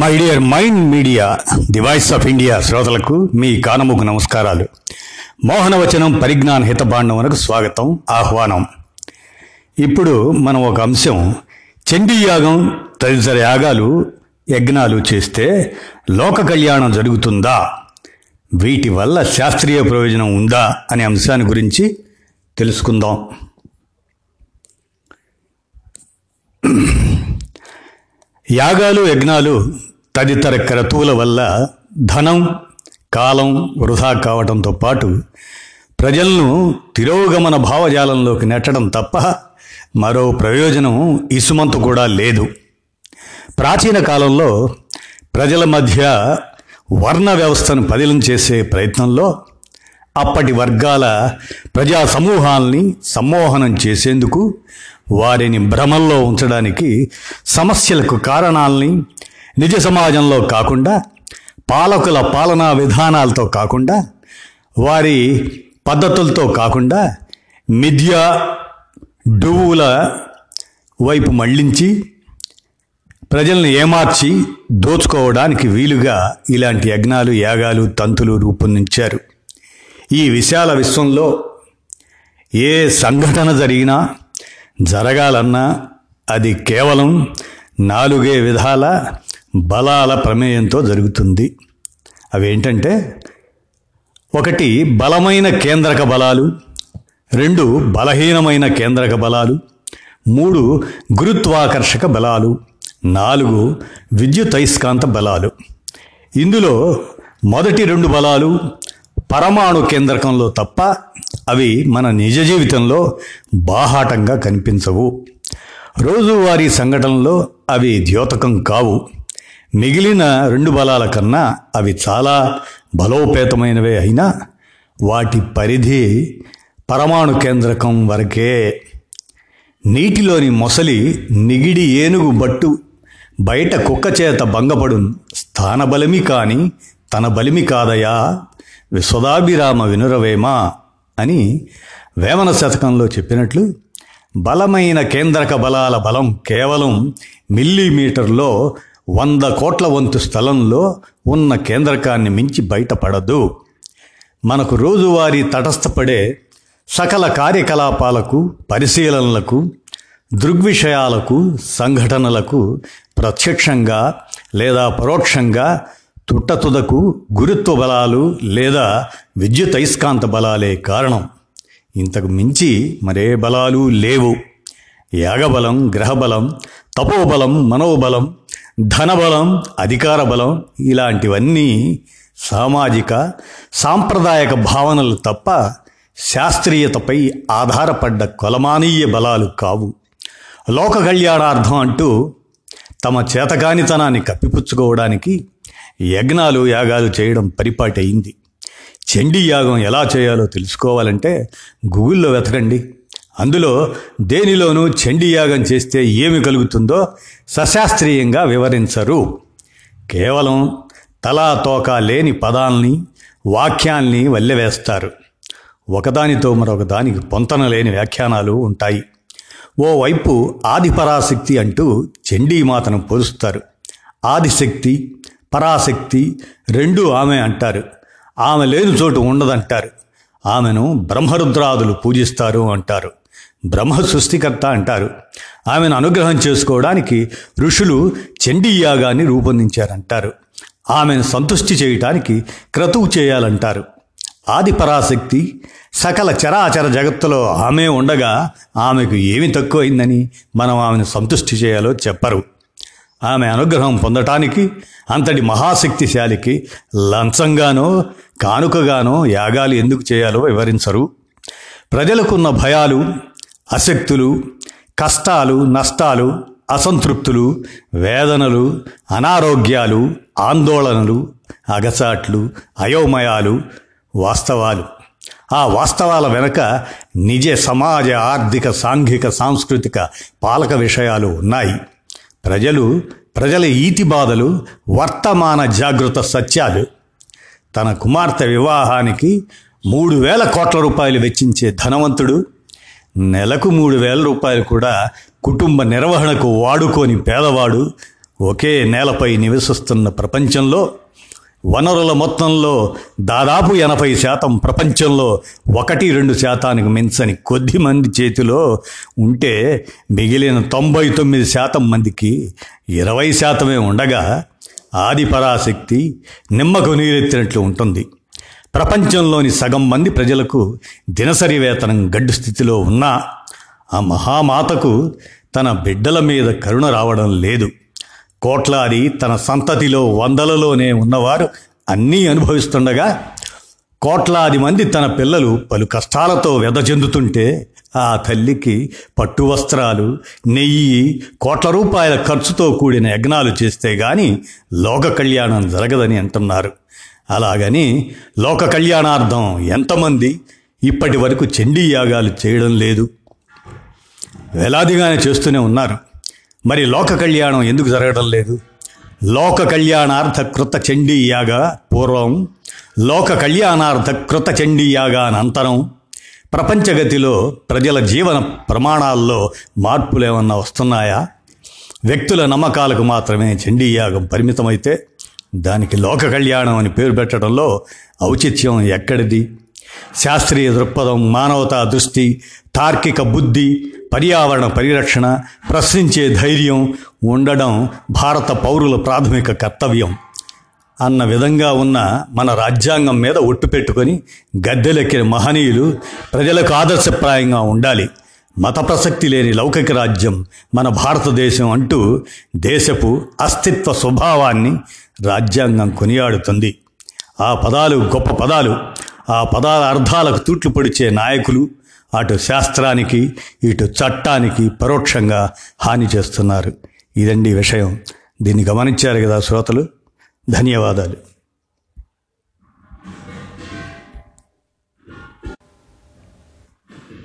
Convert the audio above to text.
My dear mind media the voice of India శ్రోతలకు మీ కానమూకు నమస్కారాలు. మోహనవచనం పరిజ్ఞాన హితభాండమునకు స్వాగతం, ఆహ్వానం. ఇప్పుడు మనం ఒక అంశం, చండీయాగం తదితర యాగాలు యజ్ఞాలు చేస్తే లోక కళ్యాణం జరుగుతుందా, వీటి వల్ల శాస్త్రీయ ప్రయోజనం ఉందా అనే అంశాన్ని గురించి తెలుసుకుందాం. యాగాలు యజ్ఞాలు తదితర క్రతువుల వల్ల ధనం కాలం వృధా కావడంతో పాటు ప్రజలను తిరోగమన భావజాలంలోకి నెట్టడం తప్ప మరో ప్రయోజనం ఇసుమంతు కూడా లేదు. ప్రాచీన కాలంలో ప్రజల మధ్య వర్ణ వ్యవస్థను పదిలం చేసే ప్రయత్నంలో అప్పటి వర్గాల ప్రజా సమూహాల్ని సమ్మోహనం చేసేందుకు, వారిని భ్రమల్లో ఉంచడానికి సమస్యలకు కారణాలని నిజ సమాజంలో కాకుండా పాలకుల పాలనా విధానాలతో కాకుండా వారి పద్ధతులతో కాకుండా మిథ్యా డువుల వైపు మళ్లించి ప్రజల్ని ఏమార్చి దోచుకోవడానికి వీలుగా ఇలాంటి యజ్ఞాలు యాగాలు తంతులు రూపొందించారు. ఈ విశాల విశ్వంలో ఏ సంఘటన జరిగినా జరగాలన్నా అది కేవలం నాలుగే విధాల బలాల ప్రమేయంతో జరుగుతుంది. అవేంటంటే, ఒకటి బలమైన కేంద్రక బలాలు, రెండు బలహీనమైన కేంద్రక బలాలు, మూడు గురుత్వాకర్షక బలాలు, నాలుగు విద్యుదయస్కాంత బలాలు. ఇందులో మొదటి రెండు బలాలు పరమాణు కేంద్రకంలో తప్ప అవి మన నిజ జీవితంలో బాహాటంగా కనిపించవు. రోజువారీ సంఘటనలో అవి ద్యోతకం కావు. మిగిలిన రెండు బలాల కన్నా అవి చాలా బలోపేతమైనవే అయినా వాటి పరిధి పరమాణు కేంద్రకం వరకే. నీటిలోని మొసలి నిగిడి ఏనుగు బట్టు బయట కుక్కచేత భంగపడు స్థానబలిమి కాని తన బలిమి కాదయా విశ్వదాభిరామ వినురవేమా అని వేమన శతకంలో చెప్పినట్లు, బలమైన కేంద్రక బలాల బలం కేవలం మిల్లీమీటర్లో 100 కోట్ల వంతు స్థలంలో ఉన్న కేంద్రకాన్ని మించి బయటపడదు. మనకు రోజువారీ తటస్థపడే సకల కార్యకలాపాలకు, పరిశీలనలకు, దృగ్విషయాలకు, సంఘటనలకు ప్రత్యక్షంగా లేదా పరోక్షంగా తుట్టతుదకు గురుత్వ బలాలు లేదా విద్యుదయస్కాంత బలాలే కారణం. ఇంతకు మించి మరే బలాలు లేవు. యాగబలం, గ్రహబలం, తపోబలం, మనోబలం, ధనబలం, అధికార బలం ఇలాంటివన్నీ సామాజిక సాంప్రదాయక భావనలు తప్ప శాస్త్రీయతపై ఆధారపడ్డ కొలమానీయ బలాలు కావు. లోక కళ్యాణార్థం అంటూ తమ చేతకానితనాన్ని కప్పిపుచ్చుకోవడానికి యజ్ఞాలు యాగాలు చేయడం పరిపాటి అయింది. చండీ యాగం ఎలా చేయాలో తెలుసుకోవాలంటే గూగుల్లో వెతకండి. అందులో దేనిలోనూ చండీ యాగం చేస్తే ఏమి కలుగుతుందో సశాస్త్రీయంగా వివరించరు. కేవలం తలా తోక లేని పదాల్ని వాక్యాల్ని వల్లెవేస్తారు. ఒకదానితో మరొక దానికి పొంతన లేని వ్యాఖ్యానాలు ఉంటాయి. ఓవైపు ఆదిపరాశక్తి అంటూ చండీమాతను పోలుస్తారు. ఆదిశక్తి, పరాశక్తి రెండు ఆమె అంటారు. ఆమె లేని చోటు ఉండదంటారు. ఆమెను బ్రహ్మరుద్రాదులు పూజిస్తారు అంటారు. బ్రహ్మ సృష్టికర్త అంటారు. ఆమెను అనుగ్రహం చేసుకోవడానికి ఋషులు చండీ యాగాన్ని రూపొందించారంటారు. ఆమెను సంతుష్టి చేయటానికి క్రతువు చేయాలంటారు. ఆదిపరాశక్తి సకల చరాచర జగత్తులో ఆమె ఉండగా ఆమెకు ఏమి తక్కువైందని మనం ఆమెను సంతుష్టి చేయాలో చెప్పరు. ఆమె అనుగ్రహం పొందటానికి అంతటి మహాశక్తిశాలికి లంచంగానో కానుకగానో యాగాలు ఎందుకు చేయాలో వివరించరు. ప్రజలకున్న భయాలు, ఆసక్తులు, కష్టాలు, నష్టాలు, అసంతృప్తులు, వేదనలు, అనారోగ్యాలు, ఆందోళనలు, అగచాట్లు, అయోమయాలు వాస్తవాలు. ఆ వాస్తవాల వెనుక నిజ సమాజ ఆర్థిక సాంఘిక సాంస్కృతిక పాలక విషయాలు ఉన్నాయి. ప్రజల ఈతి బాధలు వర్తమాన జాగృత సత్యాలు. తన కుమార్తె వివాహానికి 3,000 కోట్ల రూపాయలు వెచ్చించే ధనవంతుడు, నెలకు 3,000 రూపాయలు కూడా కుటుంబ నిర్వహణకు వాడుకోని పేదవాడు ఒకే నేలపై నివసిస్తున్న ప్రపంచంలో వనరుల మొత్తంలో దాదాపు 80% ప్రపంచంలో 1-2% మించని కొద్ది మంది చేతిలో ఉంటే మిగిలిన 99% మందికి 20% ఉండగా ఆదిపరాశక్తి నిమ్మకు నీరెత్తినట్లు ఉంటుంది. ప్రపంచంలోని సగం మంది ప్రజలకు దినసరి వేతనం గడ్డు స్థితిలో ఉన్నా ఆ మహామాతకు తన బిడ్డల మీద కరుణ రావడం లేదు. కోట్లాది తన సంతతిలో వందలలోనే ఉన్నవారు అన్నీ అనుభవిస్తుండగా కోట్లాది మంది తన పిల్లలు పలు కష్టాలతో వ్యధ చెందుతుంటే ఆ తల్లికి పట్టు వస్త్రాలు, నెయ్యి, కోట్ల రూపాయల ఖర్చుతో కూడిన యజ్ఞాలు చేస్తే గాని లోక కళ్యాణం జరగదని అంటున్నారు. అలాగని లోక కళ్యాణార్థం ఎంతమంది ఇప్పటి వరకు చండీ యాగాలు చేయడం లేదు? వేలాదిగానే చేస్తూనే ఉన్నారు. మరి లోక కళ్యాణం ఎందుకు జరగడం లేదు? లోక కళ్యాణార్థ కృత చండీయాగా పూర్వం, లోక కళ్యాణార్థ కృత చండీయాగా అనంతరం ప్రపంచగతిలో ప్రజల జీవన ప్రమాణాల్లో మార్పులేమన్నా వస్తున్నాయా? వ్యక్తుల నమ్మకాలకు మాత్రమే చండీయాగం పరిమితమైతే దానికి లోక కళ్యాణం అని పేరు పెట్టడంలో ఔచిత్యం ఎక్కడిది? శాస్త్రీయ దృక్పథం, మానవతా దృష్టి, తార్కిక బుద్ధి, పర్యావరణ పరిరక్షణ, ప్రశ్నించే ధైర్యం ఉండడం భారత పౌరుల ప్రాథమిక కర్తవ్యం అన్న విధంగా ఉన్న మన రాజ్యాంగం మీద ఒట్టు పెట్టుకొని గద్దెలెక్కిన మహనీయులు ప్రజలకు ఆదర్శప్రాయంగా ఉండాలి. మత ప్రసక్తి లేని లౌకిక రాజ్యం మన భారతదేశం అంటూ దేశపు అస్తిత్వ స్వభావాన్ని రాజ్యాంగం కొనియాడుతుంది. ఆ పదాలు గొప్ప పదాలు. ఆ పదాల అర్థాలకు తూట్లు పొడిచే నాయకులు అటు శాస్త్రానికి ఇటు చట్టానికి పరోక్షంగా హాని చేస్తున్నారు. ఇదండి విషయం. దీన్ని గమనించారు కదా శ్రోతలు. ధన్యవాదాలు.